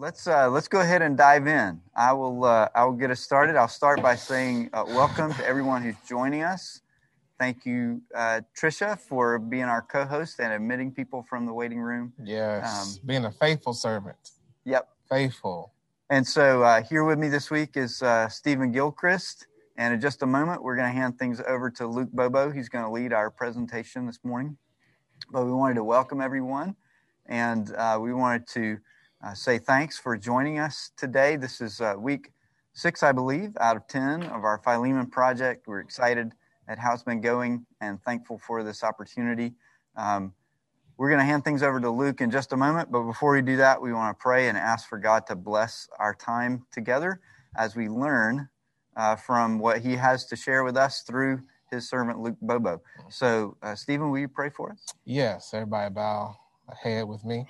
Let's go ahead and dive in. I will get us started. I'll start by saying welcome to everyone who's joining us. Thank you, Trisha, for being our co-host and admitting people from the waiting room. Yes, being a faithful servant. Yep. Faithful. And so here with me this week is Stephen Gilchrist. And in just a moment, we're going to hand things over to Luke Bobo. He's going to lead our presentation this morning. But we wanted to welcome everyone. And we wanted to say thanks for joining us today. This is week 6, I believe, out of 10 of our Philemon project. We're excited at how it's been going and thankful for this opportunity. We're going to hand things over to Luke in just a moment, but before we do that, we want to pray and ask for God to bless our time together as we learn from what he has to share with us through his servant Luke Bobo. So, Stephen, will you pray for us? Yes, everybody bow a head with me.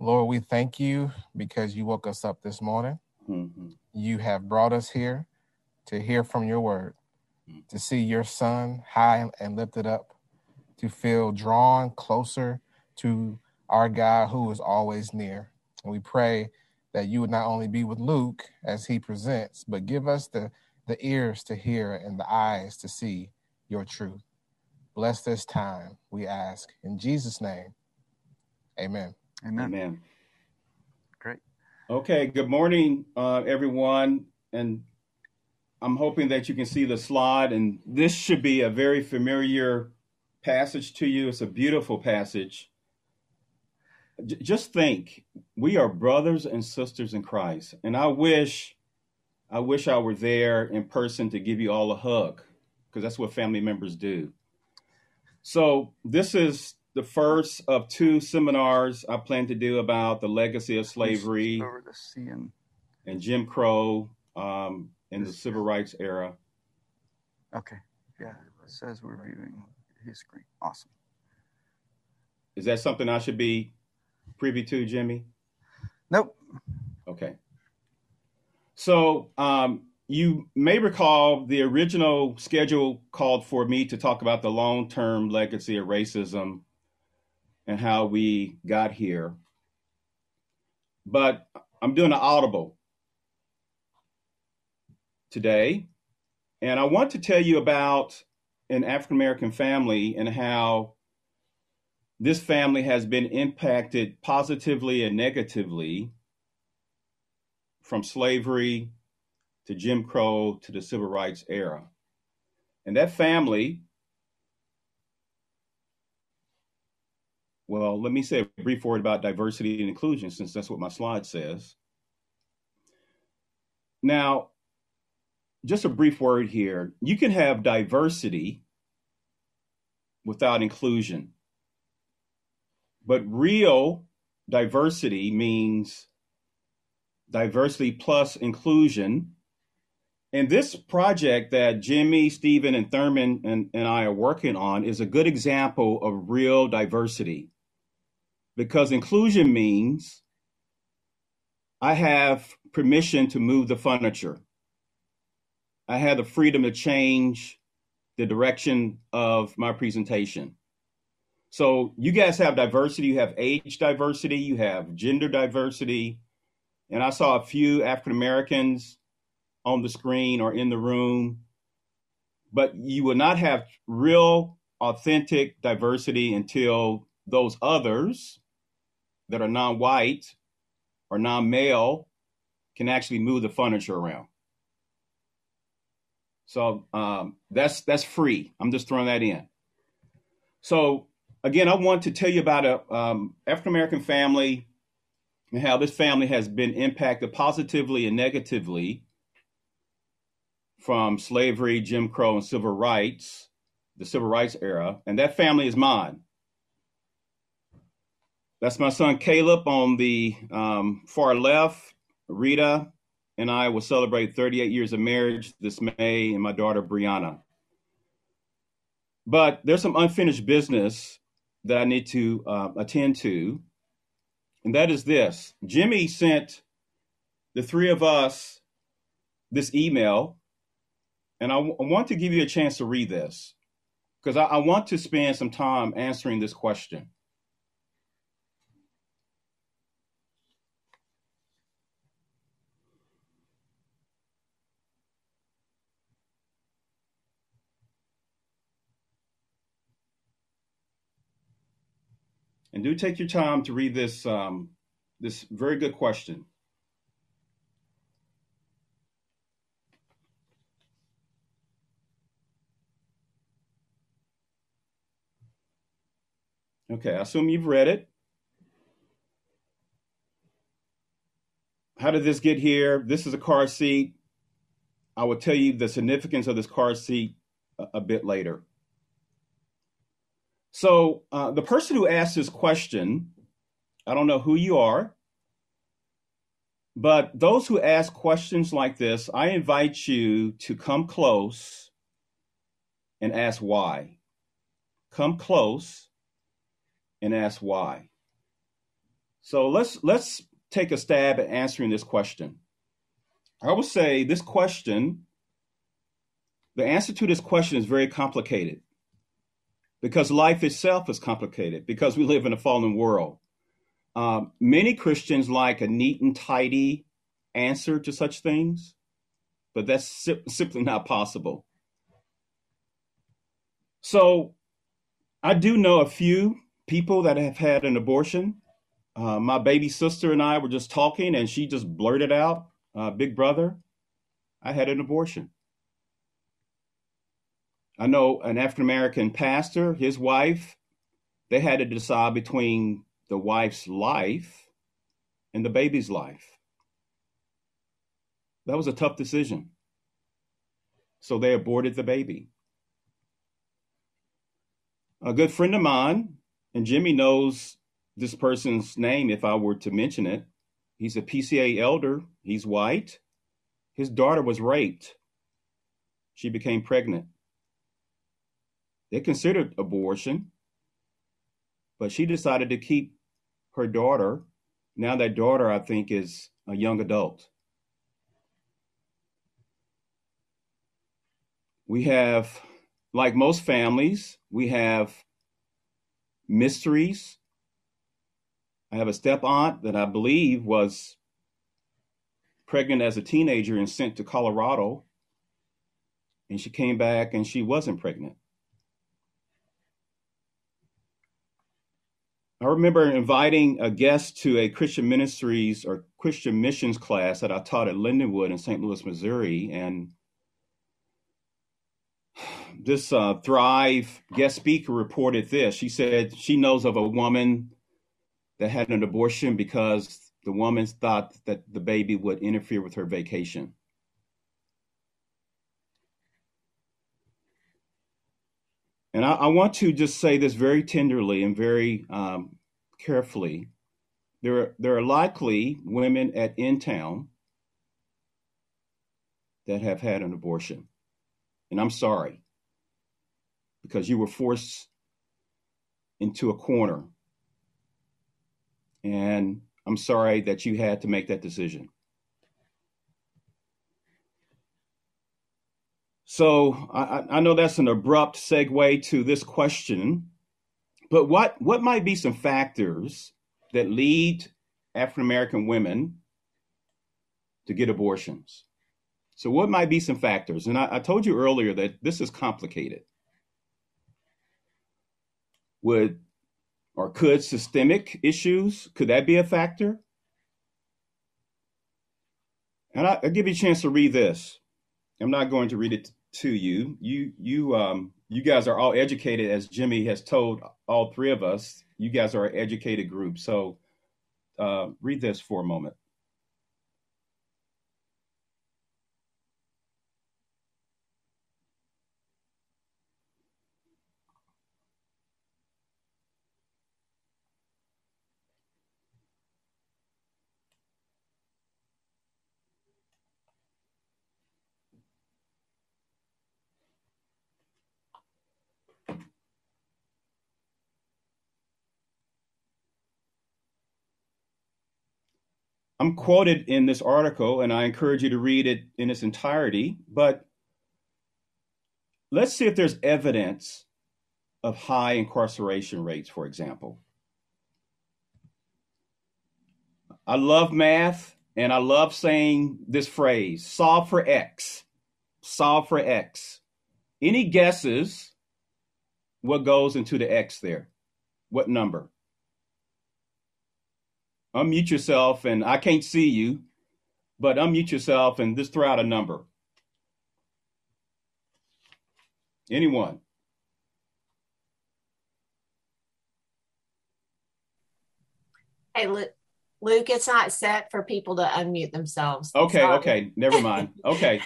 Lord, we thank you because you woke us up this morning. Mm-hmm. You have brought us here to hear from your word, to see your son high and lifted up, to feel drawn closer to our God who is always near. And we pray that you would not only be with Luke as he presents, but give us the ears to hear and the eyes to see your truth. Bless this time, we ask. In Jesus' name, amen. Amen. Amen. Great. Okay, good morning, everyone. And I'm hoping that you can see the slide, and this should be a very familiar passage to you. It's a beautiful passage. Just think, we are brothers and sisters in Christ, and I wish I were there in person to give you all a hug, because that's what family members do. So this is the first of 2 seminars I plan to do about the legacy of slavery and Jim Crow, in the civil rights era. Okay. Yeah. It says we're viewing his screen. Awesome. Is that something I should be privy to, Jimmy? Nope. Okay. So you may recall the original schedule called for me to talk about the long-term legacy of racism and how we got here. But I'm doing an audible today, and I want to tell you about an African-American family and how this family has been impacted positively and negatively from slavery to Jim Crow to the civil rights era. And that family, well, let me say a brief word about diversity and inclusion, since that's what my slide says. Now, just a brief word here. You can have diversity without inclusion. But real diversity means diversity plus inclusion. And this project that Jimmy, Stephen, and Thurman and I are working on is a good example of real diversity. Because inclusion means I have permission to move the furniture. I had the freedom to change the direction of my presentation. So you guys have diversity, you have age diversity, you have gender diversity. And I saw a few African-Americans on the screen or in the room, but you will not have real, authentic diversity until those others that are non-white or non-male can actually move the furniture around. So that's free. I'm just throwing that in. So again, I want to tell you about a African-American family and how this family has been impacted positively and negatively from slavery, Jim Crow, and civil rights, the civil rights era. And that family is mine. That's my son, Caleb, on the far left, Rita, and I will celebrate 38 years of marriage this May, and my daughter, Brianna. But there's some unfinished business that I need to attend to, and that is this. Jimmy sent the 3 of us this email, and I want to give you a chance to read this, because I want to spend some time answering this question. And do take your time to read this, this very good question. Okay, I assume you've read it. How did this get here? This is a car seat. I will tell you the significance of this car seat a bit later. So the person who asked this question, I don't know who you are, but those who ask questions like this, I invite you to come close and ask why. Come close and ask why. So let's take a stab at answering this question. I will say this question, the answer to this question is very complicated because life itself is complicated because we live in a fallen world. Many Christians like a neat and tidy answer to such things, but that's simply not possible. So I do know a few people that have had an abortion. My baby sister and I were just talking and she just blurted out, big brother, I had an abortion. I know an African-American pastor, his wife, they had to decide between the wife's life and the baby's life. That was a tough decision. So they aborted the baby. A good friend of mine, and Jimmy knows this person's name if I were to mention it. He's a PCA elder, he's white. His daughter was raped. She became pregnant. They considered abortion, but she decided to keep her daughter. Now that daughter, I think, is a young adult. We have, like most families, we have mysteries. I have a step-aunt that I believe was pregnant as a teenager and sent to Colorado, and she came back and she wasn't pregnant. I remember inviting a guest to a Christian ministries or Christian missions class that I taught at Lindenwood in St. Louis, Missouri, and this Thrive guest speaker reported this. She said she knows of a woman that had an abortion because the woman thought that the baby would interfere with her vacation. And I want to just say this very tenderly and very carefully. There are likely women at Intown that have had an abortion. And I'm sorry, because you were forced into a corner. And I'm sorry that you had to make that decision. So I know that's an abrupt segue to this question, but what might be some factors that lead African-American women to get abortions? So what might be some factors? And I told you earlier that this is complicated. Could systemic issues, could that be a factor? And I'll give you a chance to read this. I'm not going to read it to you. You guys are all educated, as Jimmy has told all three of us. You guys are an educated group. So read this for a moment. I'm quoted in this article, and I encourage you to read it in its entirety, but let's see if there's evidence of high incarceration rates, for example. I love math, and I love saying this phrase, solve for X, solve for X. Any guesses what goes into the X there? What number? unmute yourself, and I can't see you, but unmute yourself and just throw out a number. Anyone? Hey, Luke, it's not set for people to unmute themselves. Okay, okay, never mind. Okay.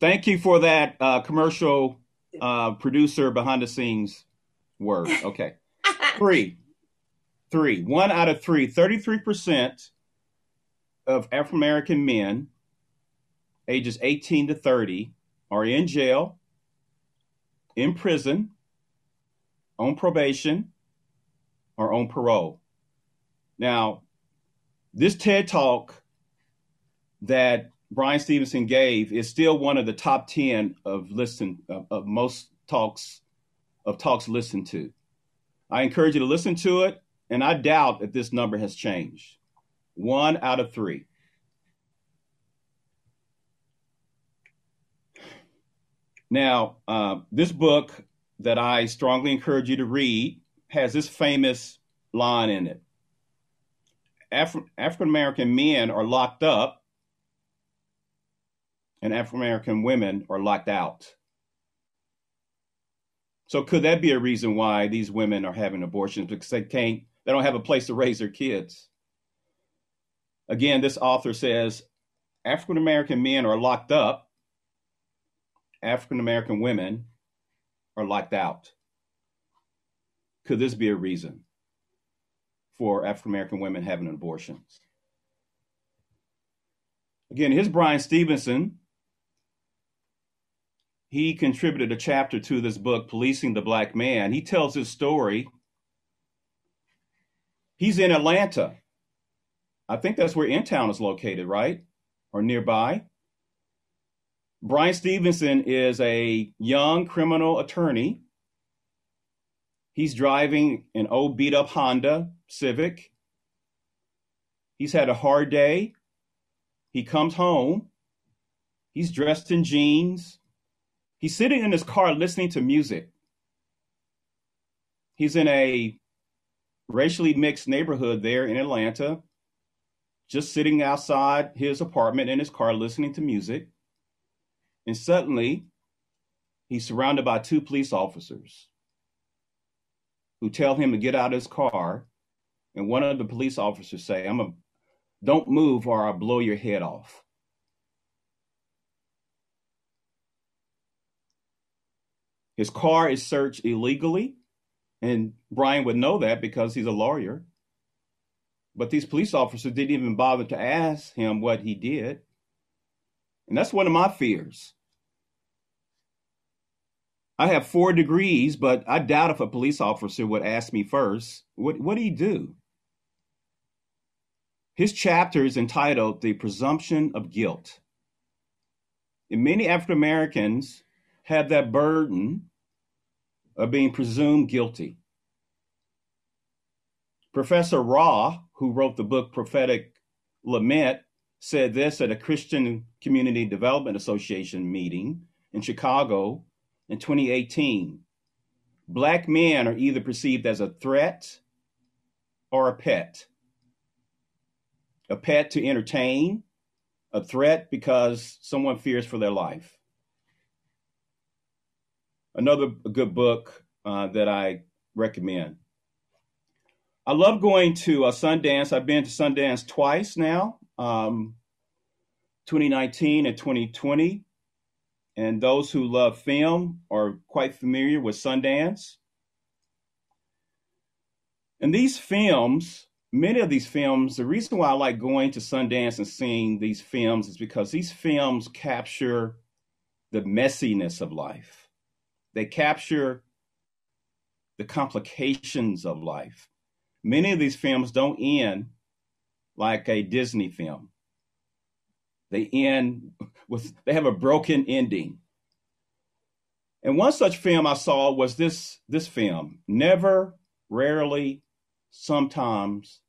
Thank you for that commercial producer behind the scenes word. Okay. One out of three, 33% of African-American men ages 18 to 30 are in jail, in prison, on probation, or on parole. Now, this TED Talk that Bryan Stevenson gave is still one of the top 10 of most talks listened to. I encourage you to listen to it, and I doubt that this number has changed. One out of three. Now, this book that I strongly encourage you to read has this famous line in it. African-American men are locked up and African-American women are locked out. So could that be a reason why these women are having abortions? Because they don't have a place to raise their kids. Again, this author says, African-American men are locked up, African-American women are locked out. Could this be a reason for African-American women having abortions? Again, here's Bryan Stevenson. He contributed a chapter to this book, Policing the Black Man. He tells his story. He's in Atlanta. I think that's where Intown is located, right? Or nearby. Bryan Stevenson is a young criminal attorney. He's driving an old beat-up Honda Civic. He's had a hard day. He comes home. He's dressed in jeans. He's sitting in his car listening to music. He's in a racially mixed neighborhood there in Atlanta, just sitting outside his apartment in his car listening to music. And suddenly, he's surrounded by two police officers who tell him to get out of his car. And one of the police officers say, "Don't move or I'll blow your head off." His car is searched illegally. And Bryan would know that because he's a lawyer. But these police officers didn't even bother to ask him what he did. And that's one of my fears. I have 4 degrees, but I doubt if a police officer would ask me first, what do you do? His chapter is entitled The Presumption of Guilt. And many African Americans have that burden of being presumed guilty. Professor Raw, who wrote the book Prophetic Lament, said this at a Christian Community Development Association meeting in Chicago in 2018. Black men are either perceived as a threat or a pet to entertain, a threat because someone fears for their life. Another good book that I recommend. I love going to Sundance. I've been to Sundance twice now. 2019 and 2020, and those who love film are quite familiar with Sundance. And these films, many of these films, the reason why I like going to Sundance and seeing these films is because these films capture the messiness of life. They capture the complications of life. Many of these films don't end like a Disney film. They have a broken ending. And one such film I saw was this film, Never, Rarely, Sometimes,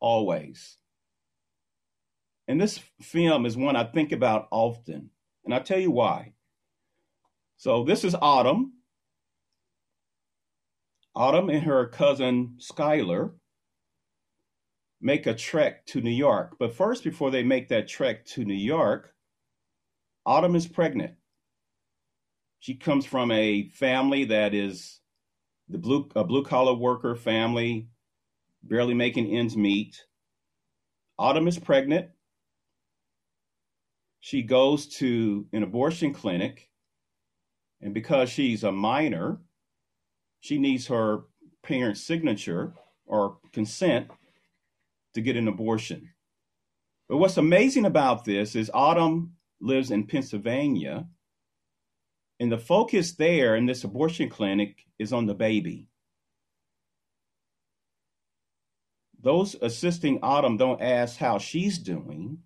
Always. And this film is one I think about often, and I'll tell you why. So this is Autumn. Autumn and her cousin Skylar make a trek to New York. But first, before they make that trek to New York, Autumn is pregnant. She comes from a family that is a blue-collar worker family, barely making ends meet. Autumn is pregnant. She goes to an abortion clinic, and because she's a minor, she needs her parents' signature or consent to get an abortion. But what's amazing about this is Autumn lives in Pennsylvania, and the focus there in this abortion clinic is on the baby. Those assisting Autumn don't ask how she's doing.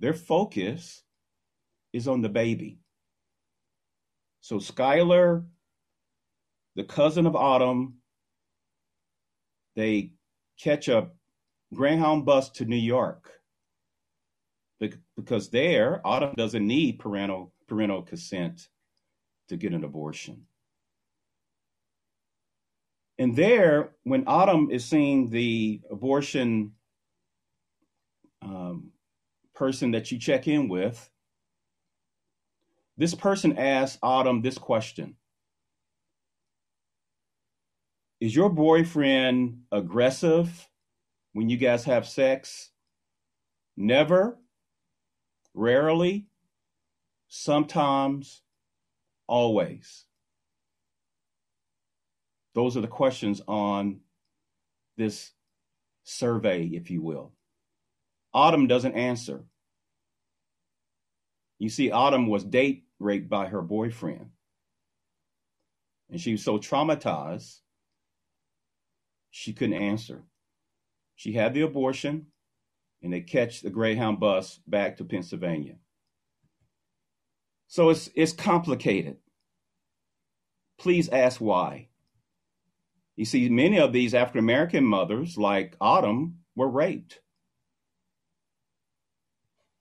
Their focus is on the baby. So Skylar, the cousin of Autumn, they catch a Greyhound bus to New York because there, Autumn doesn't need parental consent to get an abortion. And there, when Autumn is seeing the abortion person that you check in with, this person asks Autumn this question: is your boyfriend aggressive when you guys have sex? Never, rarely, sometimes, always. Those are the questions on this survey, if you will. Autumn doesn't answer. You see, Autumn was date raped by her boyfriend, and she was so traumatized, she couldn't answer. She had the abortion, and they catch the Greyhound bus back to Pennsylvania. So it's complicated. Please ask why. You see, many of these African-American mothers, like Autumn, were raped.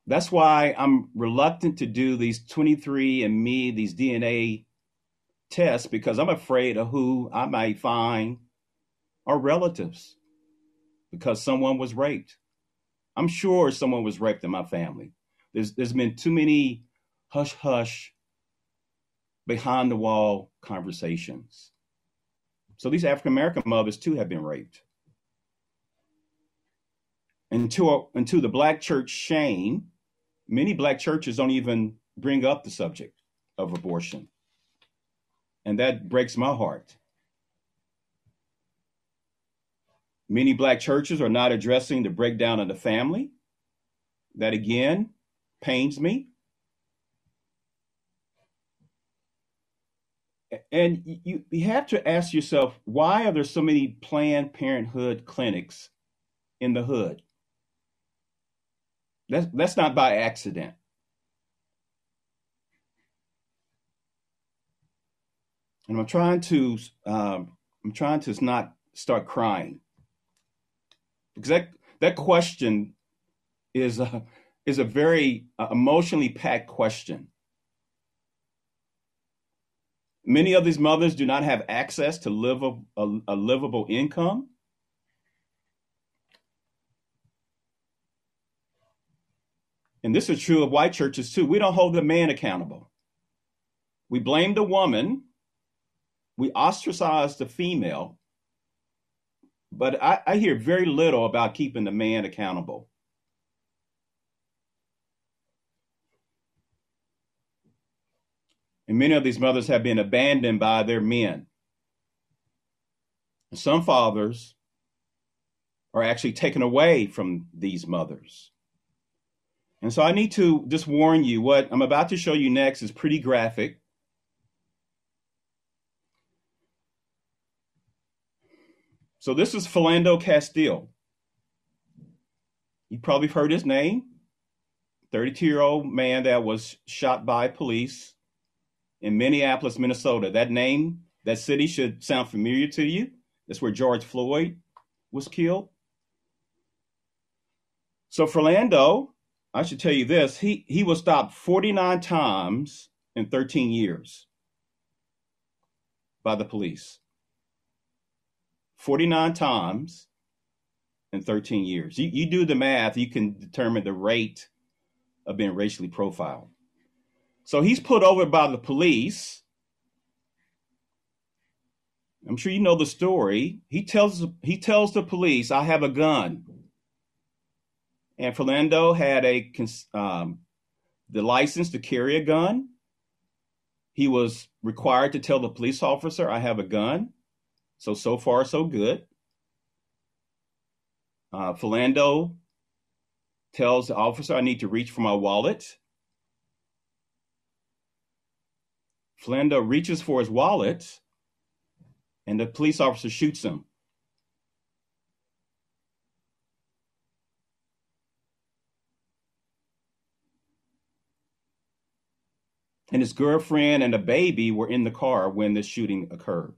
That's why I'm reluctant to do these 23andMe, these DNA tests, because I'm afraid of who I might find are relatives because someone was raped. I'm sure someone was raped in my family. There's been too many hush-hush, behind-the-wall conversations. So these African-American mothers, too, have been raped. And to the Black church shame, many Black churches don't even bring up the subject of abortion. And that breaks my heart. Many Black churches are not addressing the breakdown of the family. That, again, pains me. And you have to ask yourself, why are there so many Planned Parenthood clinics in the hood? That's not by accident. And I'm trying to not start crying, because that question is a very emotionally packed question. Many of these mothers do not have access to a livable income. And this is true of white churches too. We don't hold the man accountable. We blame the woman. We ostracize the female. But I hear very little about keeping the man accountable. And many of these mothers have been abandoned by their men. And some fathers are actually taken away from these mothers. And so I need to just warn you, what I'm about to show you next is pretty graphic. So this is Philando Castile. You probably heard his name. 32-year-old man that was shot by police in Minneapolis, Minnesota. That name, that city should sound familiar to you. That's where George Floyd was killed. So Philando, I should tell you this, he was stopped 49 times in 13 years by the police. 49 times in 13 years. You do the math, you can determine the rate of being racially profiled. So he's put over by the police. I'm sure you know the story. He tells the police, "I have a gun." And Philando had the license to carry a gun. He was required to tell the police officer, "I have a gun." So far, so good. Philando tells the officer, "I need to reach for my wallet." Philando reaches for his wallet, and the police officer shoots him. And his girlfriend and a baby were in the car when the shooting occurred.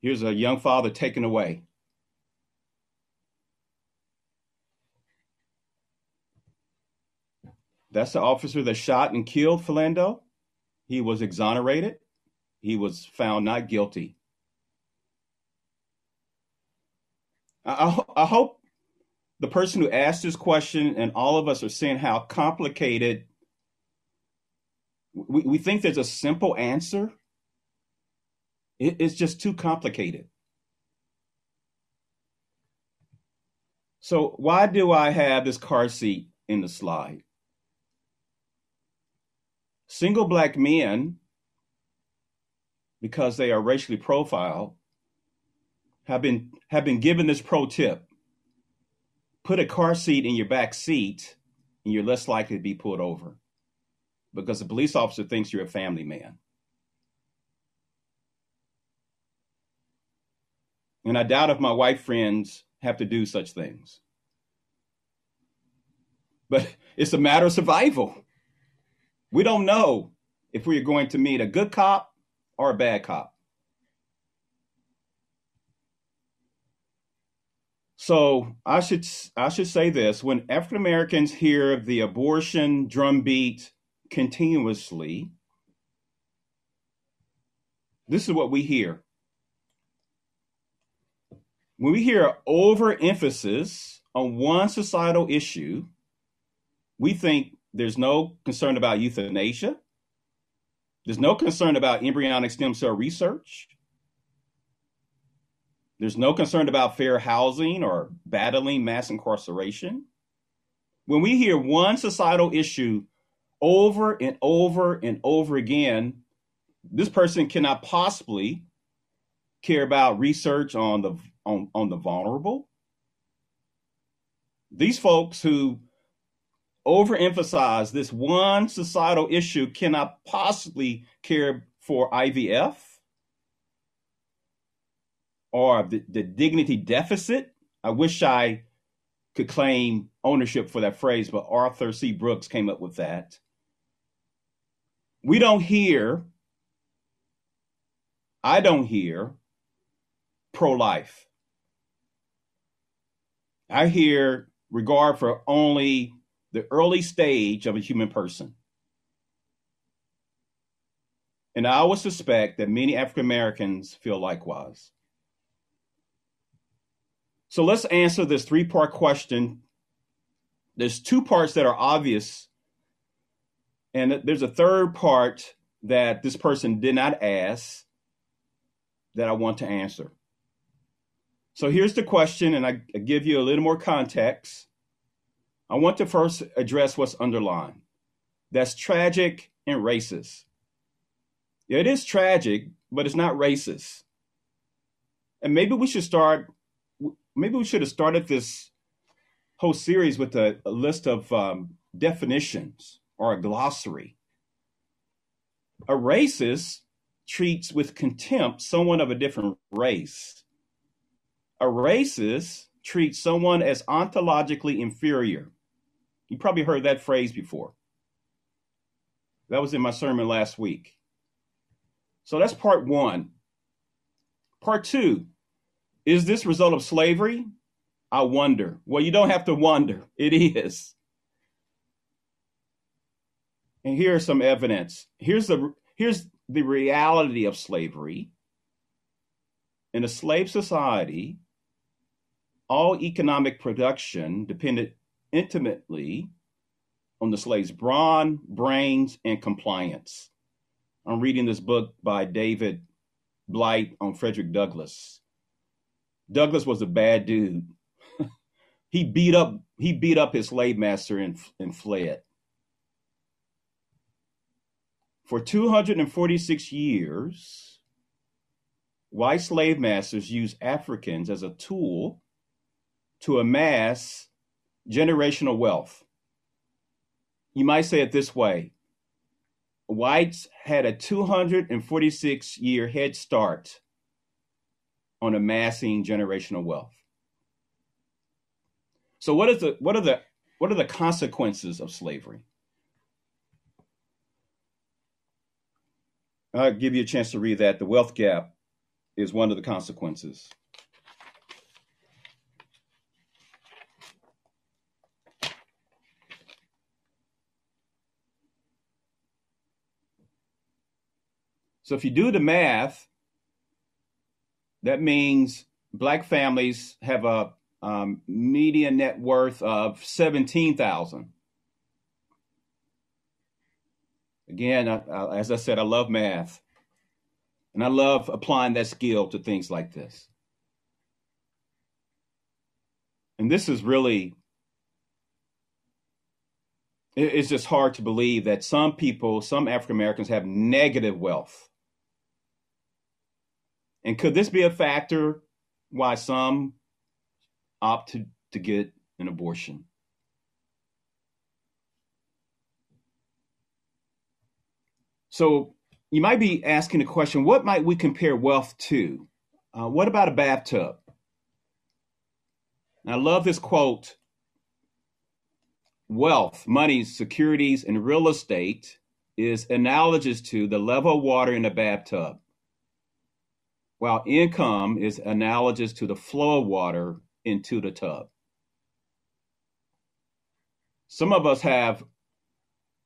Here's a young father taken away. That's the officer that shot and killed Philando. He was exonerated. He was found not guilty. I hope the person who asked this question and all of us are seeing how complicated. We think there's a simple answer. It's just too complicated. So why do I have this car seat in the slide? Single black men, because they are racially profiled, have been given this pro tip. Put a car seat in your back seat and you're less likely to be pulled over because the police officer thinks you're a family man. And I doubt if my white friends have to do such things. But it's a matter of survival. We don't know if we're going to meet a good cop or a bad cop. So I should say this, when African Americans hear the abortion drumbeat continuously, this is what we hear. When we hear overemphasis on one societal issue, we think there's no concern about euthanasia. There's no concern about embryonic stem cell research. There's no concern about fair housing or battling mass incarceration. When we hear one societal issue over and over and over again, this person cannot possibly care about research on the vulnerable. These folks who overemphasize this one societal issue cannot possibly care for IVF or the dignity deficit. I wish I could claim ownership for that phrase, but Arthur C. Brooks came up with that. I don't hear pro-life. I hear regard for only the early stage of a human person. And I would suspect that many African Americans feel likewise. So let's answer this three-part question. There's two parts that are obvious, and there's a third part that this person did not ask that I want to answer. So here's the question, and I give you a little more context. I want to first address what's underlined. That's tragic and racist. It is tragic, but it's not racist. And maybe we should have started this whole series with a list of definitions or a glossary. A racist treats with contempt someone of a different race. A racist treats someone as ontologically inferior. You probably heard that phrase before. That was in my sermon last week. So that's part one. Part two, is this result of slavery? I wonder. Well, you don't have to wonder. It is. And here's some evidence. Here's the reality of slavery. In a slave society, all economic production depended intimately on the slave's brawn, brains, and compliance. I'm reading this book by David Blight on Frederick Douglass. Douglass was a bad dude. He beat up his slave master and fled. For 246 years, white slave masters used Africans as a tool to amass generational wealth. You might say it this way: whites had a 246-year head start on amassing generational wealth. So what are the consequences of slavery? I'll give you a chance to read that. The wealth gap is one of the consequences. So if you do the math, that means black families have a median net worth of $17,000. Again, as I said, I love math, and I love applying that skill to things like this. And this is really, it's just hard to believe that some people, some African Americans, have negative wealth. And could this be a factor why some opt to get an abortion? So you might be asking the question, what might we compare wealth to? What about a bathtub? And I love this quote: wealth, money, securities, and real estate is analogous to the level of water in a bathtub, while income is analogous to the flow of water into the tub. Some of us have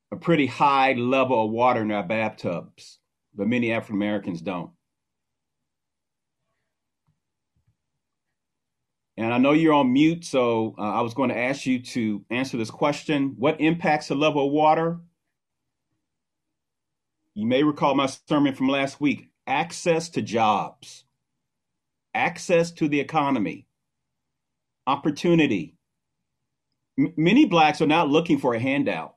a pretty high level of water in our bathtubs, but many African Americans don't. And I know you're on mute, so I was going to ask you to answer this question. What impacts the level of water? You may recall my sermon from last week: access to jobs, access to the economy, opportunity. Many Blacks are not looking for a handout.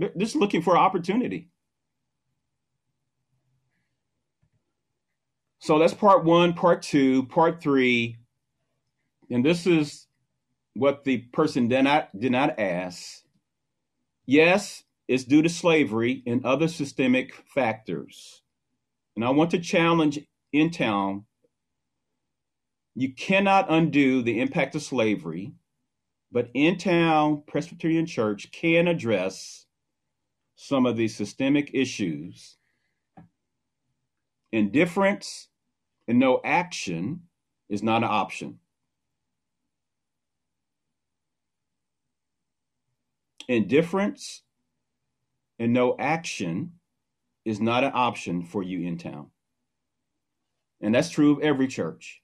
They're just looking for opportunity. So that's part one, part two, part three. And this is what the person did not ask. Yes, it's due to slavery and other systemic factors. And I want to challenge Intown. You cannot undo the impact of slavery, but Intown Presbyterian Church can address some of these systemic issues. Indifference and no action is not an option. Indifference and no action is not an option for you, Intown. And that's true of every church.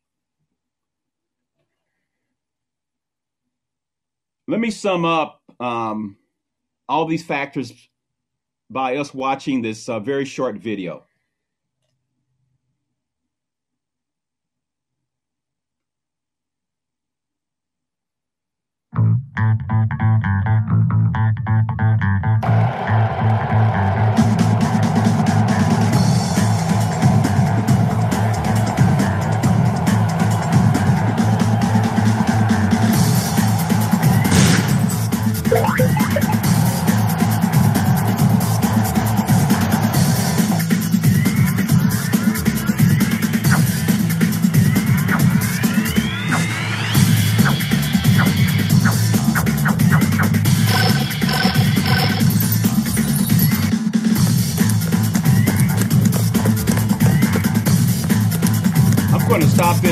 Let me sum up all these factors by us watching this very short video.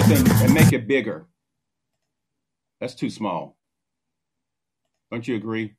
And make it bigger. That's too small. Don't you agree?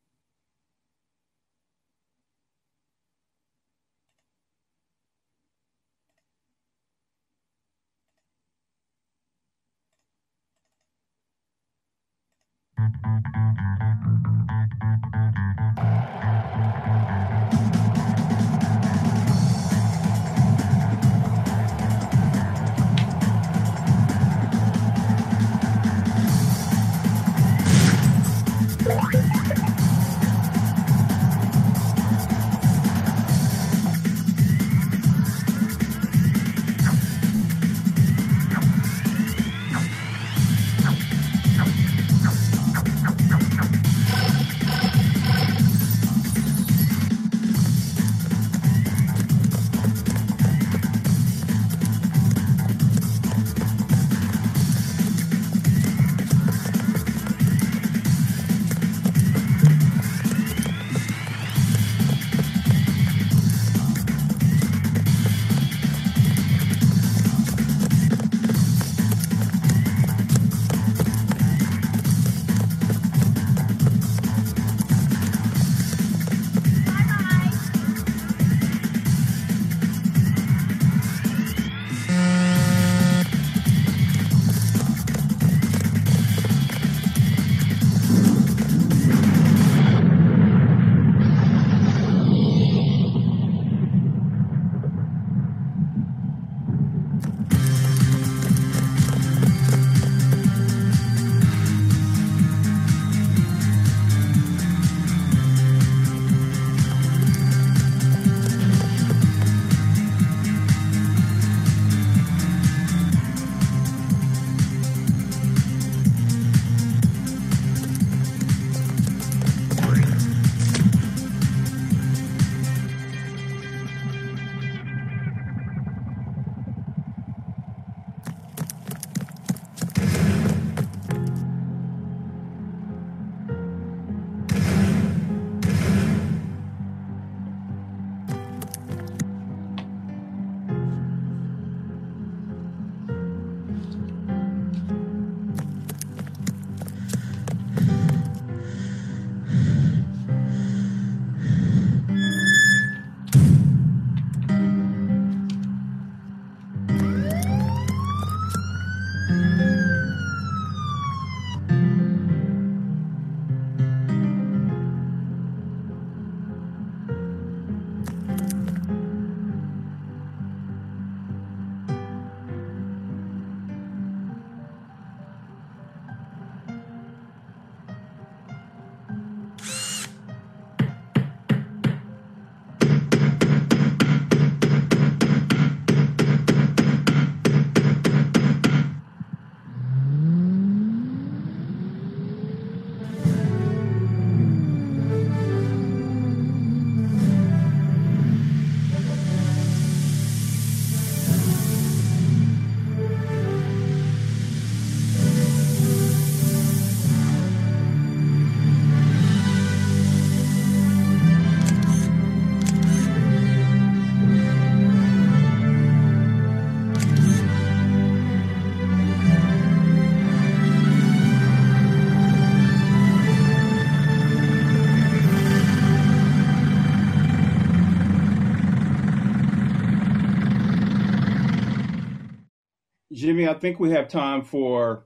Jimmy, I think we have time for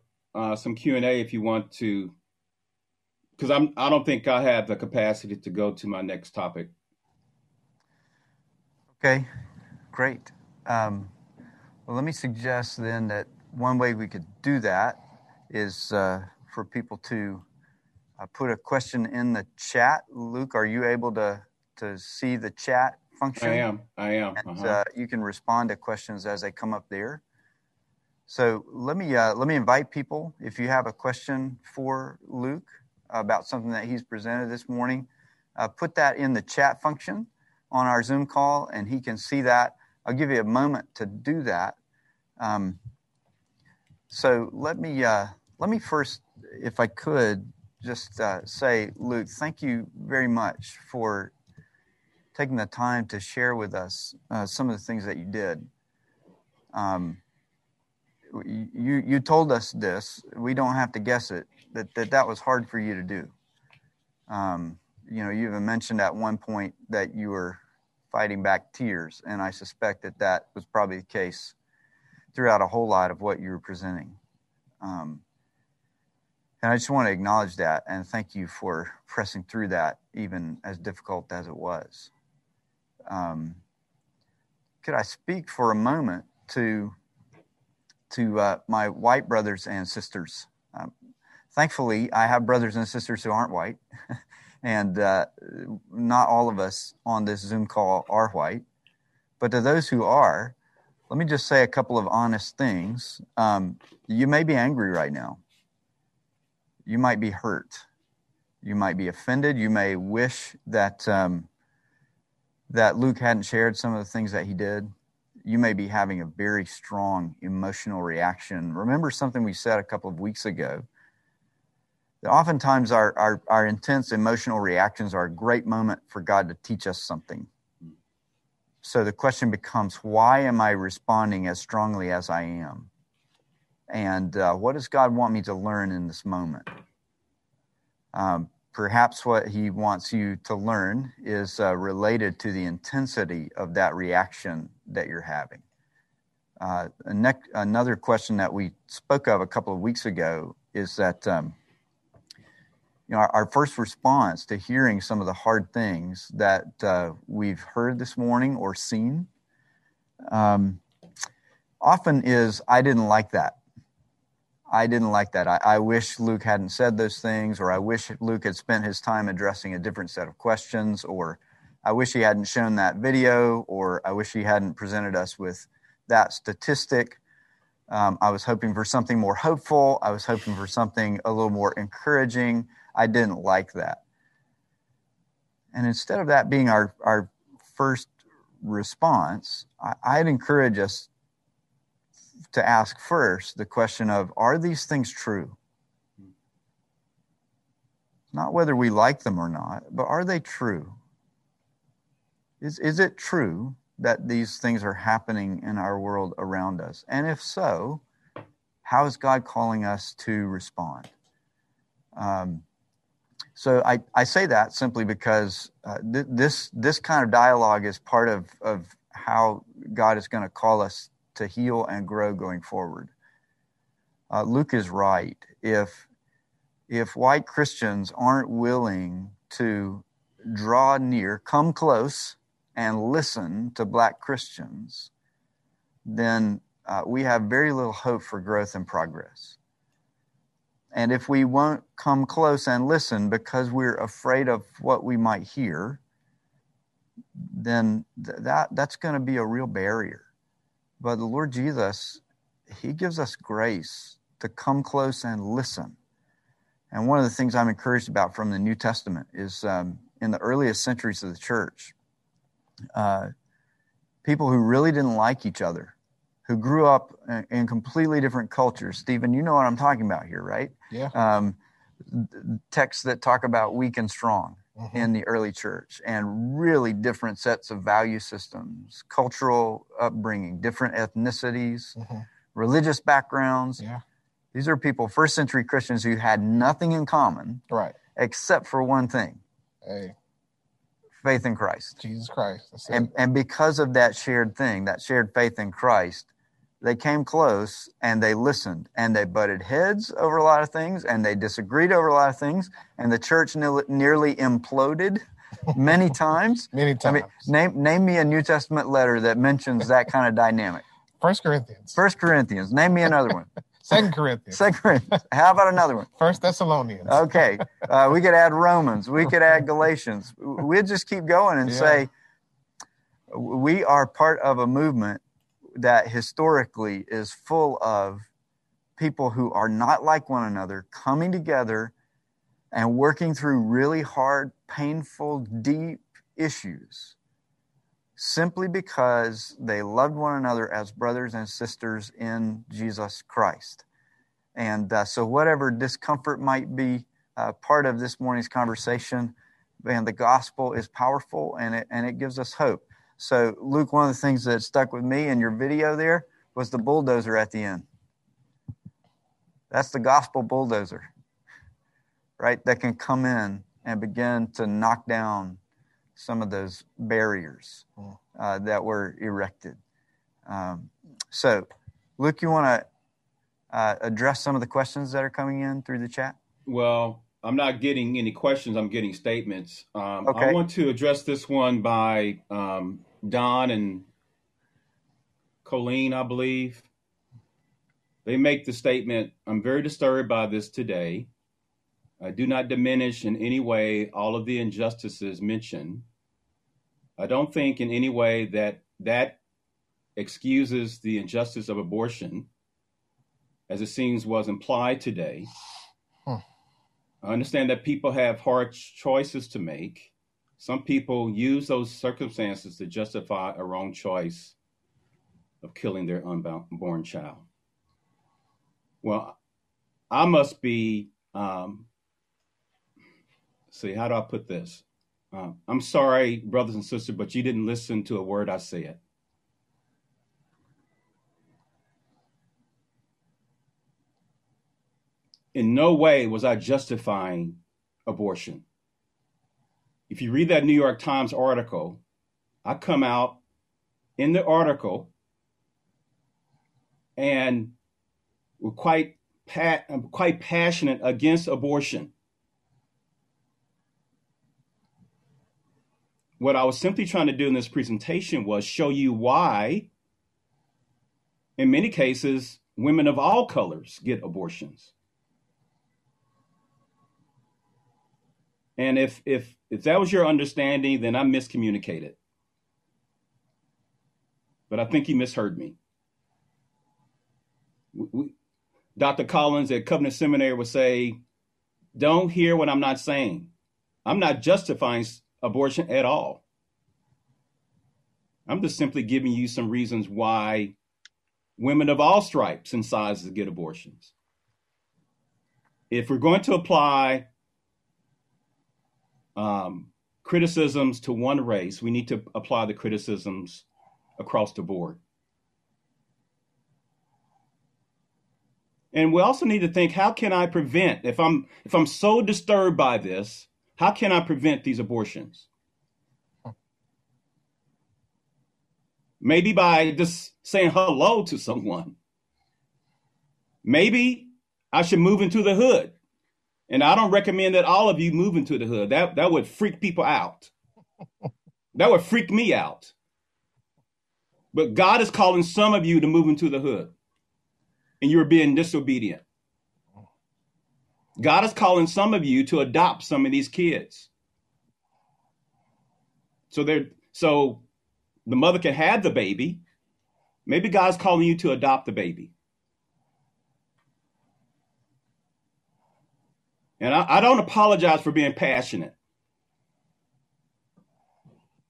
some Q&A if you want to, because I don't think I have the capacity to go to my next topic. Okay, great. Well, let me suggest then that one way we could do that is for people to put a question in the chat. Luke, are you able to see the chat function? I am. And you can respond to questions as they come up there. So let me invite people. If you have a question for Luke about something that he's presented this morning, put that in the chat function on our Zoom call, and he can see that. I'll give you a moment to do that. So let me first, if I could, just say, Luke, thank you very much for taking the time to share with us some of the things that you did. You told us this. We don't have to guess it. That was hard for you to do. You even mentioned at one point that you were fighting back tears, and I suspect that was probably the case throughout a whole lot of what you were presenting. And I just want to acknowledge that and thank you for pressing through that, even as difficult as it was. Could I speak for a moment to my white brothers and sisters? Thankfully, I have brothers and sisters who aren't white, and not all of us on this Zoom call are white. But to those who are, let me just say a couple of honest things. You may be angry right now. You might be hurt. You might be offended. You may wish that Luke hadn't shared some of the things that he did. You may be having a very strong emotional reaction. Remember something we said a couple of weeks ago, that oftentimes our intense emotional reactions are a great moment for God to teach us something. So the question becomes, why am I responding as strongly as I am? And what does God want me to learn in this moment? Perhaps what he wants you to learn is related to the intensity of that reaction that you're having. Another question that we spoke of a couple of weeks ago is that our first response to hearing some of the hard things that we've heard this morning or seen often is, I didn't like that. I didn't like that. I wish Luke hadn't said those things, or I wish Luke had spent his time addressing a different set of questions, or I wish he hadn't shown that video, or I wish he hadn't presented us with that statistic. I was hoping for something more hopeful. I was hoping for something a little more encouraging. I didn't like that. And instead of that being our first response, I'd encourage us to ask first the question of, are these things true? Not whether we like them or not, but are they true? Is it true that these things are happening in our world around us? And if so, how is God calling us to respond? So I say that simply because this kind of dialogue is part of how God is going to call us to heal and grow going forward. Luke is right. If white Christians aren't willing to draw near, come close, and listen to black Christians, then we have very little hope for growth and progress. And if we won't come close and listen because we're afraid of what we might hear, then that's going to be a real barrier. But the Lord Jesus, he gives us grace to come close and listen. And one of the things I'm encouraged about from the New Testament is in the earliest centuries of the church, people who really didn't like each other, who grew up in completely different cultures. Stephen, you know what I'm talking about here, right? Yeah. Texts that talk about weak and strong in the early church, and really different sets of value systems, cultural upbringing, different ethnicities, religious backgrounds. Yeah. These are people, first century Christians, who had nothing in common, right, except for one thing. Hey. Faith in Christ. Jesus Christ. And because of that shared thing, that shared faith in Christ, they came close and they listened and they butted heads over a lot of things and they disagreed over a lot of things. And the church nearly imploded many times. Many times. I mean, name me a New Testament letter that mentions that kind of dynamic. 1 Corinthians. Name me another one. 2 Corinthians. How about another one? 1 Thessalonians. Okay. We could add Romans. We could add Galatians. We'd just keep going and say, we are part of a movement that historically is full of people who are not like one another coming together and working through really hard, painful, deep issues simply because they loved one another as brothers and sisters in Jesus Christ. And so whatever discomfort might be part of this morning's conversation, man, the gospel is powerful and it gives us hope. So, Luke, one of the things that stuck with me in your video there was the bulldozer at the end. That's the gospel bulldozer, right? That can come in and begin to knock down some of those barriers that were erected. So, Luke, you want to address some of the questions that are coming in through the chat? Well, I'm not getting any questions. I'm getting statements. Okay. I want to address this one by... Don and Colleen, I believe, they make the statement, I'm very disturbed by this today. I do not diminish in any way all of the injustices mentioned. I don't think in any way that excuses the injustice of abortion, as it seems was implied today. I understand that people have hard choices to make. Some people use those circumstances to justify a wrong choice of killing their unborn child. Well, I must be, how do I put this? I'm sorry, brothers and sisters, but you didn't listen to a word I said. In no way was I justifying abortion. If you read that New York Times article, I come out in the article and we're quite passionate against abortion. What I was simply trying to do in this presentation was show you why, in many cases, women of all colors get abortions. And if that was your understanding, then I miscommunicated. But I think you misheard me. Dr. Collins at Covenant Seminary would say, don't hear what I'm not saying. I'm not justifying abortion at all. I'm just simply giving you some reasons why women of all stripes and sizes get abortions. If we're going to apply criticisms to one race, we need to apply the criticisms across the board. And we also need to think, how can I prevent, if I'm so disturbed by this, how can I prevent these abortions? Maybe by just saying hello to someone. Maybe I should move into the hood. And I don't recommend that all of you move into the hood. That would freak people out. That would freak me out. But God is calling some of you to move into the hood. And you're being disobedient. God is calling some of you to adopt some of these kids. So the mother can have the baby. Maybe God's calling you to adopt the baby. And I don't apologize for being passionate.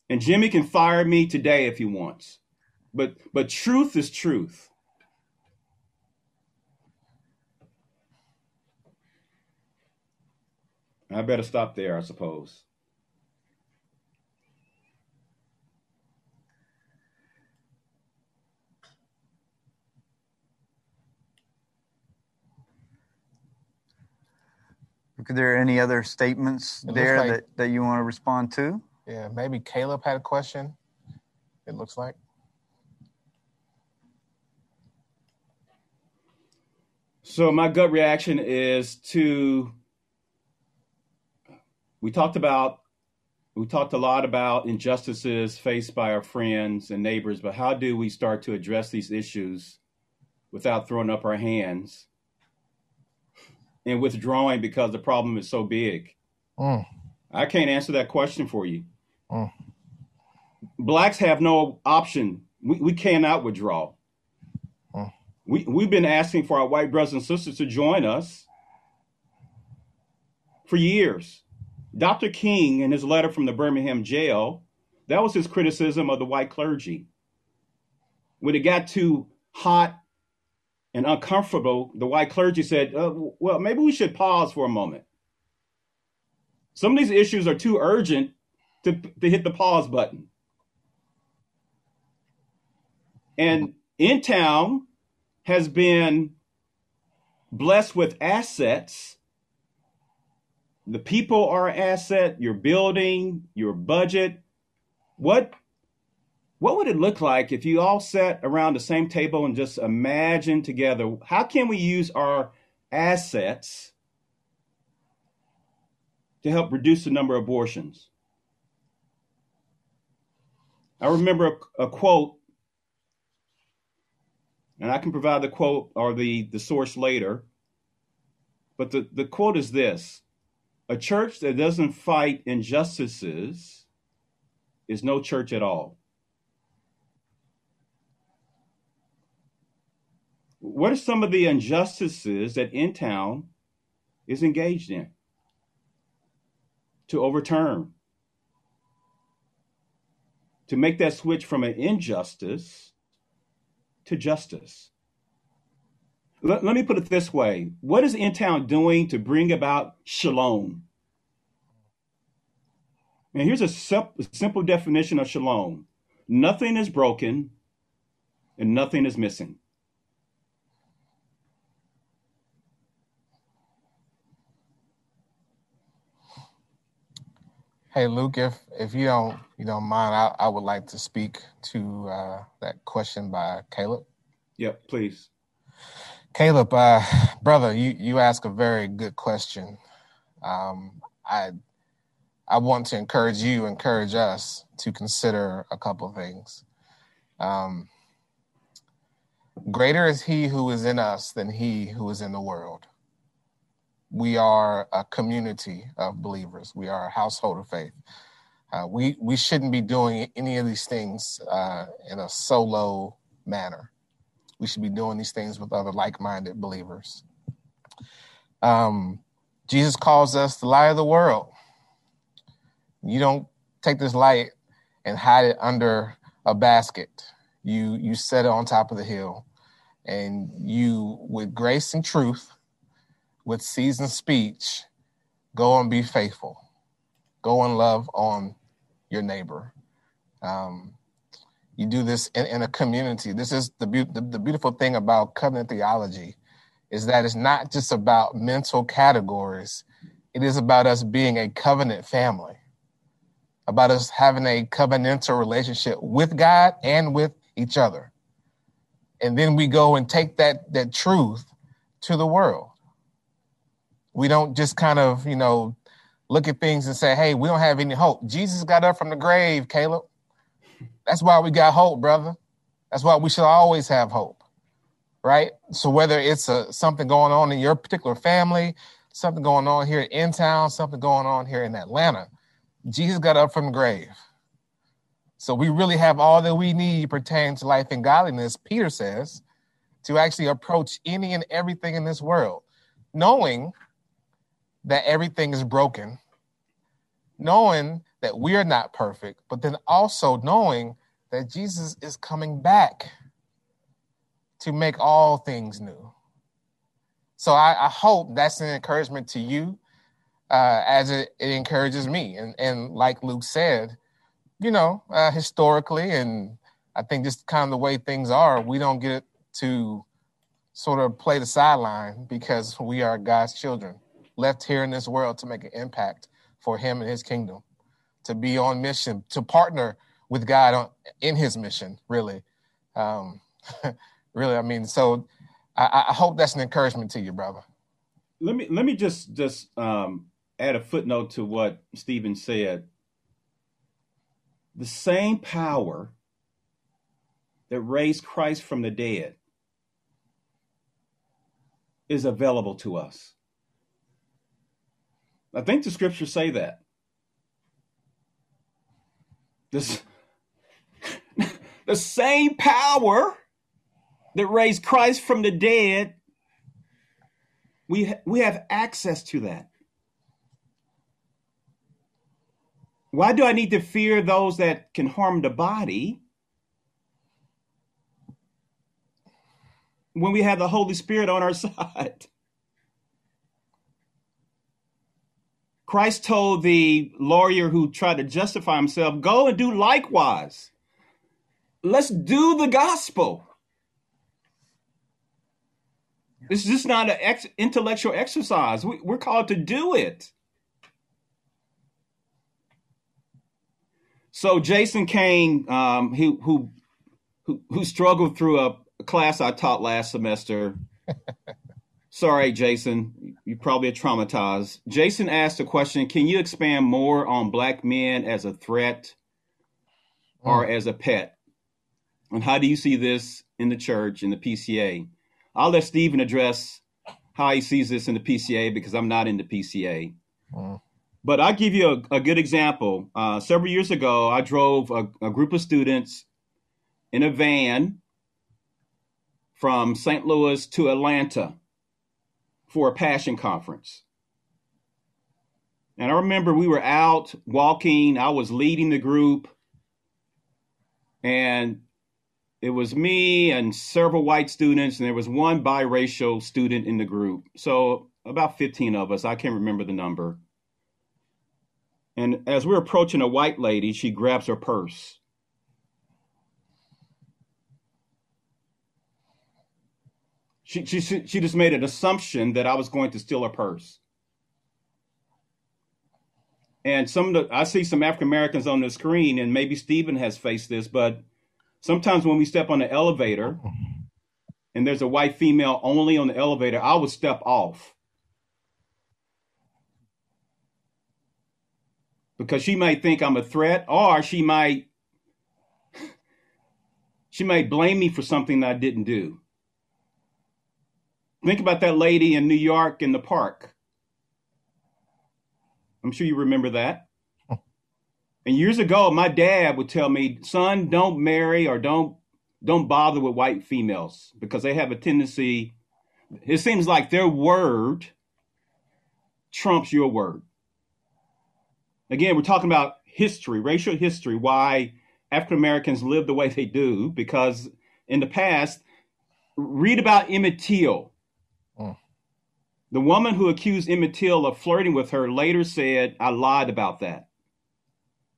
And Jimmy can fire me today if he wants. But truth is truth. I better stop there, I suppose. Are there any other statements there that you want to respond to? Yeah, maybe Caleb had a question, it looks like. So my gut reaction is to, we talked a lot about injustices faced by our friends and neighbors, but how do we start to address these issues without throwing up our hands and withdrawing because the problem is so big? Mm. I can't answer that question for you. Mm. Blacks have no option. We cannot withdraw. Mm. We've been asking for our white brothers and sisters to join us for years. Dr. King, in his letter from the Birmingham jail, that was his criticism of the white clergy. When it got too hot and uncomfortable, the white clergy said, well, maybe we should pause for a moment. Some of these issues are too urgent to hit the pause button. And Intown has been blessed with assets. The people are an asset, your building, your budget. What would it look like if you all sat around the same table and just imagine together, how can we use our assets to help reduce the number of abortions? I remember a quote, and I can provide the quote or the source later, but the quote is this: a church that doesn't fight injustices is no church at all. What are some of the injustices that Intown is engaged in to overturn, to make that switch from an injustice to justice? Let me put it this way. What is Intown doing to bring about shalom? And here's a simple definition of shalom. Nothing is broken and nothing is missing. Hey, Luke, if you don't mind, I would like to speak to that question by Caleb. Yep, please. Caleb, brother, you ask a very good question. I want to encourage us to consider a couple things. Greater is he who is in us than he who is in the world. We are a community of believers. We are a household of faith. We shouldn't be doing any of these things in a solo manner. We should be doing these things with other like-minded believers. Jesus calls us the light of the world. You don't take this light and hide it under a basket. You set it on top of the hill, and you, with grace and truth, with seasoned speech, go and be faithful. Go and love on your neighbor. You do this in a community. This is the beautiful thing about covenant theology, is that it's not just about mental categories. It is about us being a covenant family, about us having a covenantal relationship with God and with each other. And then we go and take that truth to the world. We don't just kind of, look at things and say, hey, we don't have any hope. Jesus got up from the grave, Caleb. That's why we got hope, brother. That's why we should always have hope, right? So whether it's something going on in your particular family, something going on here in town, something going on here in Atlanta, Jesus got up from the grave. So we really have all that we need pertaining to life and godliness, Peter says, to actually approach any and everything in this world, knowing that everything is broken, knowing that we are not perfect, but then also knowing that Jesus is coming back to make all things new. So I hope that's an encouragement to you as it encourages me. And like Luke said, historically, and I think just kind of the way things are, we don't get to sort of play the sideline because we are God's children left here in this world to make an impact for him and his kingdom, to be on mission, to partner with God in his mission, really. So I hope that's an encouragement to you, brother. Let me just add a footnote to what Stephen said. The same power that raised Christ from the dead is available to us. I think the scriptures say that. The same power that raised Christ from the dead, we have access to that. Why do I need to fear those that can harm the body when we have the Holy Spirit on our side? Christ told the lawyer who tried to justify himself, go and do likewise. Let's do the gospel. Yeah. This is just not an intellectual exercise. We're called to do it. So Jason Kane, who struggled through a class I taught last semester. Sorry, Jason, you probably are traumatized. Jason asked the question, can you expand more on black men as a threat or as a pet? And how do you see this in the church, in the PCA? I'll let Stephen address how he sees this in the PCA because I'm not in the PCA. Mm. But I'll give you a good example. Several years ago, I drove a group of students in a van from St. Louis to Atlanta for a passion conference. And I remember we were out walking, I was leading the group, and it was me and several white students, and there was one biracial student in the group. So about 15 of us, I can't remember the number. And as we're approaching a white lady, she grabs her purse. She just made an assumption that I was going to steal her purse. And I see some African Americans on the screen, and maybe Stephen has faced this, but sometimes when we step on the elevator and there's a white female only on the elevator, I would step off because she might think I'm a threat, or she might blame me for something that I didn't do. Think about that lady in New York in the park. I'm sure you remember that. And years ago, my dad would tell me, son, don't marry or don't bother with white females because they have a tendency. It seems like their word trumps your word. Again, we're talking about history, racial history, why African Americans live the way they do, because in the past, read about Emmett Till. The woman who accused Emmett Till of flirting with her later said, I lied about that.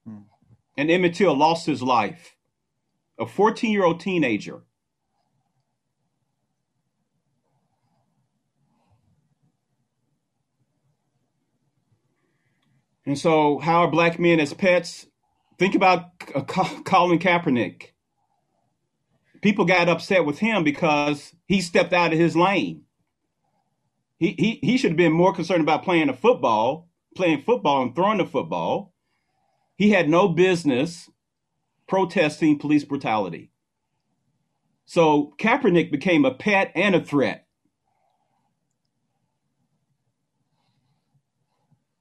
Mm. And Emmett Till lost his life, a 14-year-old teenager. And so how are black men as pets? Think about Colin Kaepernick. People got upset with him because he stepped out of his lane. He should have been more concerned about playing football and throwing the football. He had no business protesting police brutality. So Kaepernick became a pet and a threat.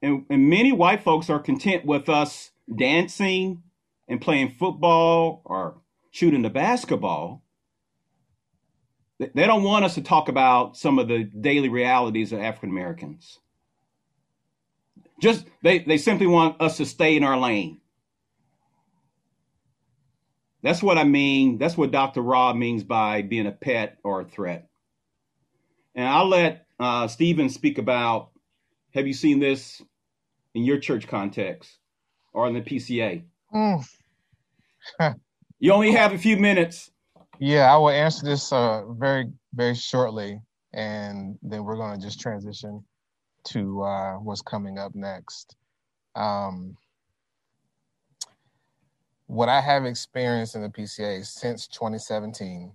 And many white folks are content with us dancing and playing football or shooting the basketball. They don't want us to talk about some of the daily realities of African Americans. Just they simply want us to stay in our lane. That's what I mean. That's what Dr. Rob means by being a pet or a threat. And I'll let Stephen speak about, have you seen this in your church context or in the PCA? You only have a few minutes. Yeah, I will answer this very, very shortly, and then we're going to just transition to what's coming up next. What I have experienced in the PCA since 2017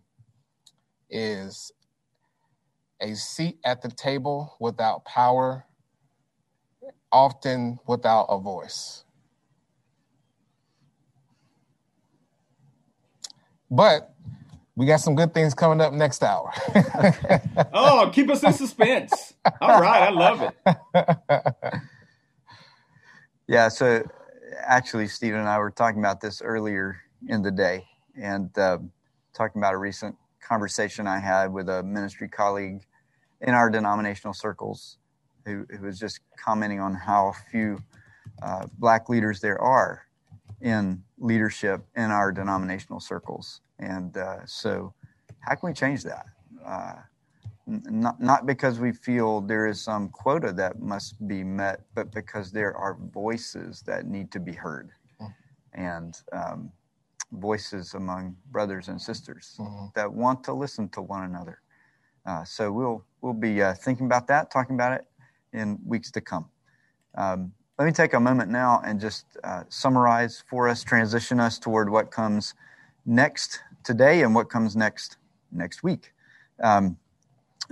is a seat at the table without power, often without a voice. But we got some good things coming up next hour. Oh, keep us in suspense. All right. I love it. Yeah. So actually, Stephen and I were talking about this earlier in the day and talking about a recent conversation I had with a ministry colleague in our denominational circles who was just commenting on how few black leaders there are in leadership in our denominational circles. And so how can we change that? Not because we feel there is some quota that must be met, but because there are voices that need to be heard. And voices among brothers and sisters that want to listen to one another. So we'll be thinking about that, talking about it in weeks to come. Let me take a moment now and just summarize for us, transition us toward what comes next today and what comes next week.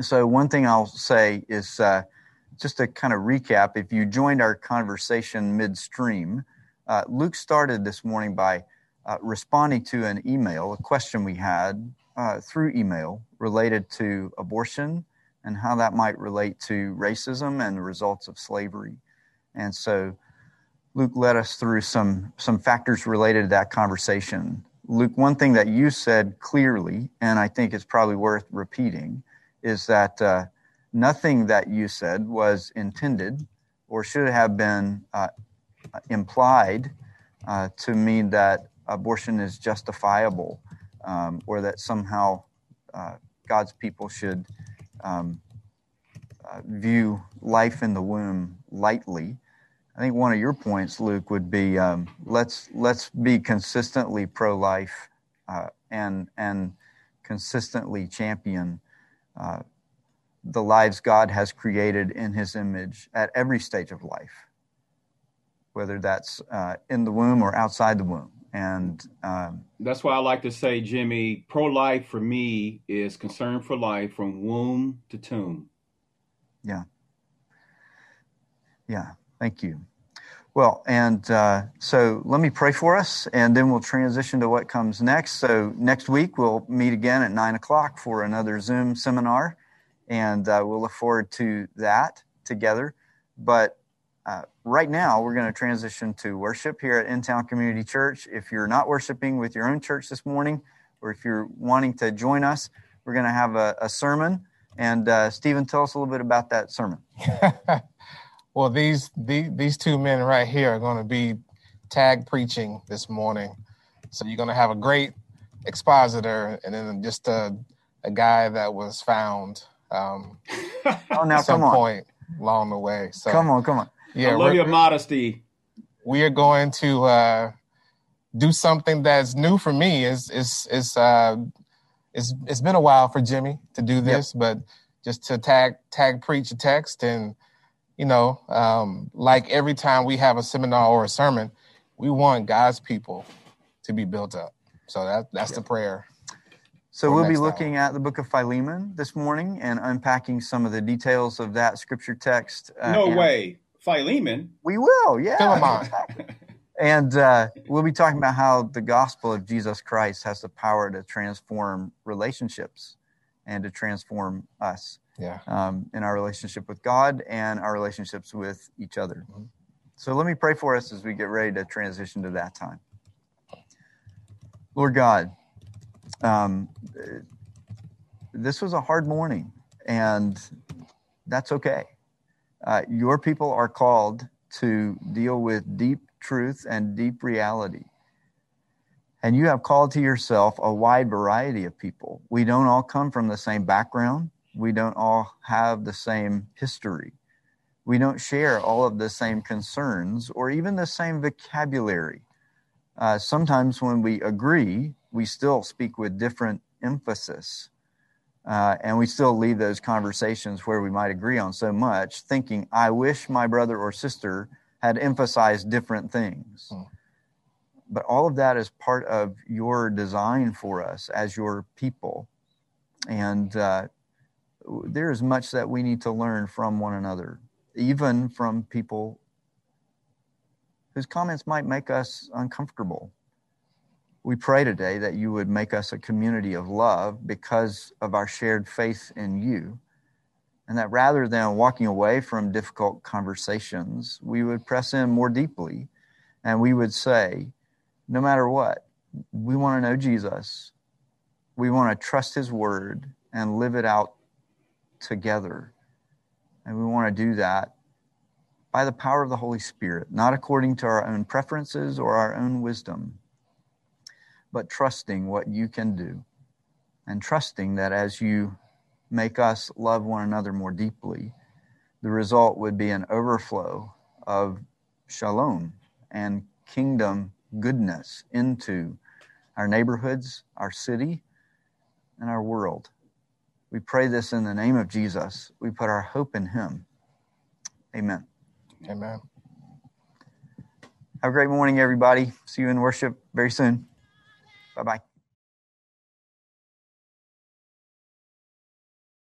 So one thing I'll say is just to kind of recap, if you joined our conversation midstream, Luke started this morning by responding to an email, a question we had through email related to abortion and how that might relate to racism and the results of slavery. And so Luke led us through some factors related to that conversation. Luke, one thing that you said clearly, and I think it's probably worth repeating, is that nothing that you said was intended or should have been implied to mean that abortion is justifiable or that somehow God's people should view life in the womb lightly. I think one of your points, Luke, would be let's be consistently pro-life and consistently champion the lives God has created in His image at every stage of life, whether that's in the womb or outside the womb. And that's why I like to say, Jimmy, pro-life for me is concern for life from womb to tomb. Yeah. Yeah. Thank you. Well, and so let me pray for us, and then we'll transition to what comes next. So next week, we'll meet again at 9 o'clock for another Zoom seminar, and we'll look forward to that together. But right now, we're going to transition to worship here at Intown Community Church. If you're not worshiping with your own church this morning, or if you're wanting to join us, we're going to have a sermon. And Stephen, tell us a little bit about that sermon. Well, these two men right here are going to be tag preaching this morning. So you're going to have a great expositor and then just a guy that was found at some point along the way. So come on. Yeah, I love your modesty. We are going to do something that's new for me. It's been a while for Jimmy to do this, but just to tag preach a text. And you know, like every time we have a seminar or a sermon, we want God's people to be built up. So that's the prayer. So we'll be looking at the book of Philemon this morning and unpacking some of the details of that scripture text. Philemon? We will, yeah. Philemon. And we'll be talking about how the gospel of Jesus Christ has the power to transform relationships and to transform us. Yeah. In our relationship with God and our relationships with each other. Mm-hmm. So let me pray for us as we get ready to transition to that time. Lord God, this was a hard morning, and that's okay. Your people are called to deal with deep truth and deep reality. And you have called to yourself a wide variety of people. We don't all come from the same background. We don't all have the same history. We don't share all of the same concerns or even the same vocabulary. Sometimes when we agree, we still speak with different emphasis. And we still leave those conversations where we might agree on so much, thinking, I wish my brother or sister had emphasized different things. Hmm. But all of that is part of your design for us as your people. And there is much that we need to learn from one another, even from people whose comments might make us uncomfortable. We pray today that you would make us a community of love because of our shared faith in you, and that rather than walking away from difficult conversations, we would press in more deeply, and we would say, no matter what, we want to know Jesus. We want to trust his word and live it out together. And we want to do that by the power of the Holy Spirit, not according to our own preferences or our own wisdom, but trusting what you can do, and trusting that as you make us love one another more deeply, the result would be an overflow of shalom and kingdom goodness into our neighborhoods, our city, and our world. We pray this in the name of Jesus. We put our hope in him. Amen. Amen. Have a great morning, everybody. See you in worship very soon. Bye-bye.